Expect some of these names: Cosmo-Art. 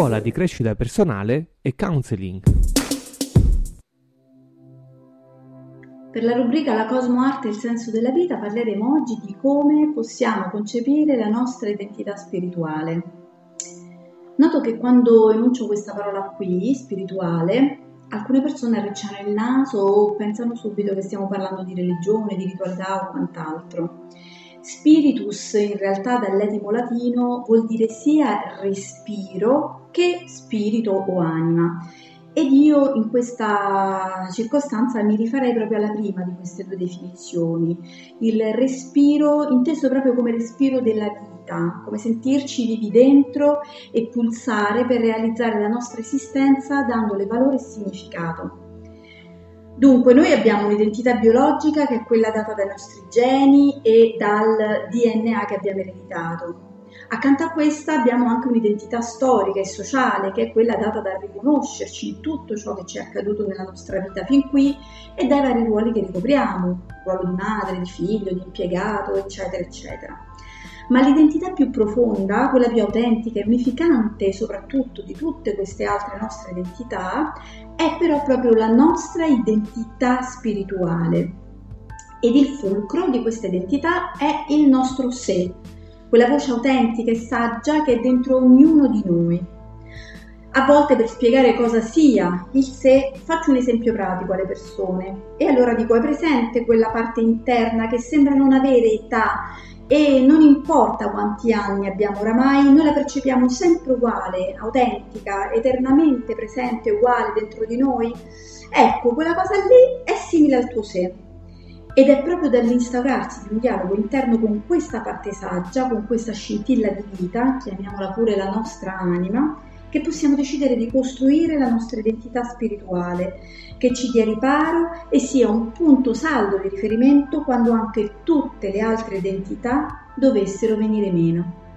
scuola di crescita personale e counseling. Per la rubrica La Cosmo-Art e il senso della vita parleremo oggi di come possiamo concepire la nostra identità spirituale. Noto che quando enuncio questa parola qui, spirituale, alcune persone arricciano il naso o pensano subito che stiamo parlando di religione, di ritualità o quant'altro. Spiritus in realtà dall'etimo latino vuol dire sia respiro che spirito o anima, ed io in questa circostanza mi rifarei proprio alla prima di queste due definizioni, il respiro inteso proprio come respiro della vita, come sentirci vivi dentro e pulsare per realizzare la nostra esistenza dandole valore e significato. Dunque, noi abbiamo un'identità biologica che è quella data dai nostri geni e dal DNA che abbiamo ereditato. Accanto a questa abbiamo anche un'identità storica e sociale che è quella data dal riconoscerci in tutto ciò che ci è accaduto nella nostra vita fin qui e dai vari ruoli che ricopriamo, ruolo di madre, di figlio, di impiegato, eccetera, eccetera. Ma l'identità più profonda, quella più autentica e unificante soprattutto di tutte queste altre nostre identità, è però proprio la nostra identità spirituale. Ed il fulcro di questa identità è il nostro sé, quella voce autentica e saggia che è dentro ognuno di noi. A volte per spiegare cosa sia il sé faccio un esempio pratico alle persone e allora dico: è presente quella parte interna che sembra non avere età e non importa quanti anni abbiamo oramai, noi la percepiamo sempre uguale, autentica, eternamente presente, uguale dentro di noi. Ecco, quella cosa lì è simile al tuo sé ed è proprio dall'instaurarsi di un dialogo interno con questa parte saggia, con questa scintilla di vita, chiamiamola pure la nostra anima, che possiamo decidere di costruire la nostra identità spirituale, che ci dia riparo e sia un punto saldo di riferimento quando anche tutte le altre identità dovessero venire meno.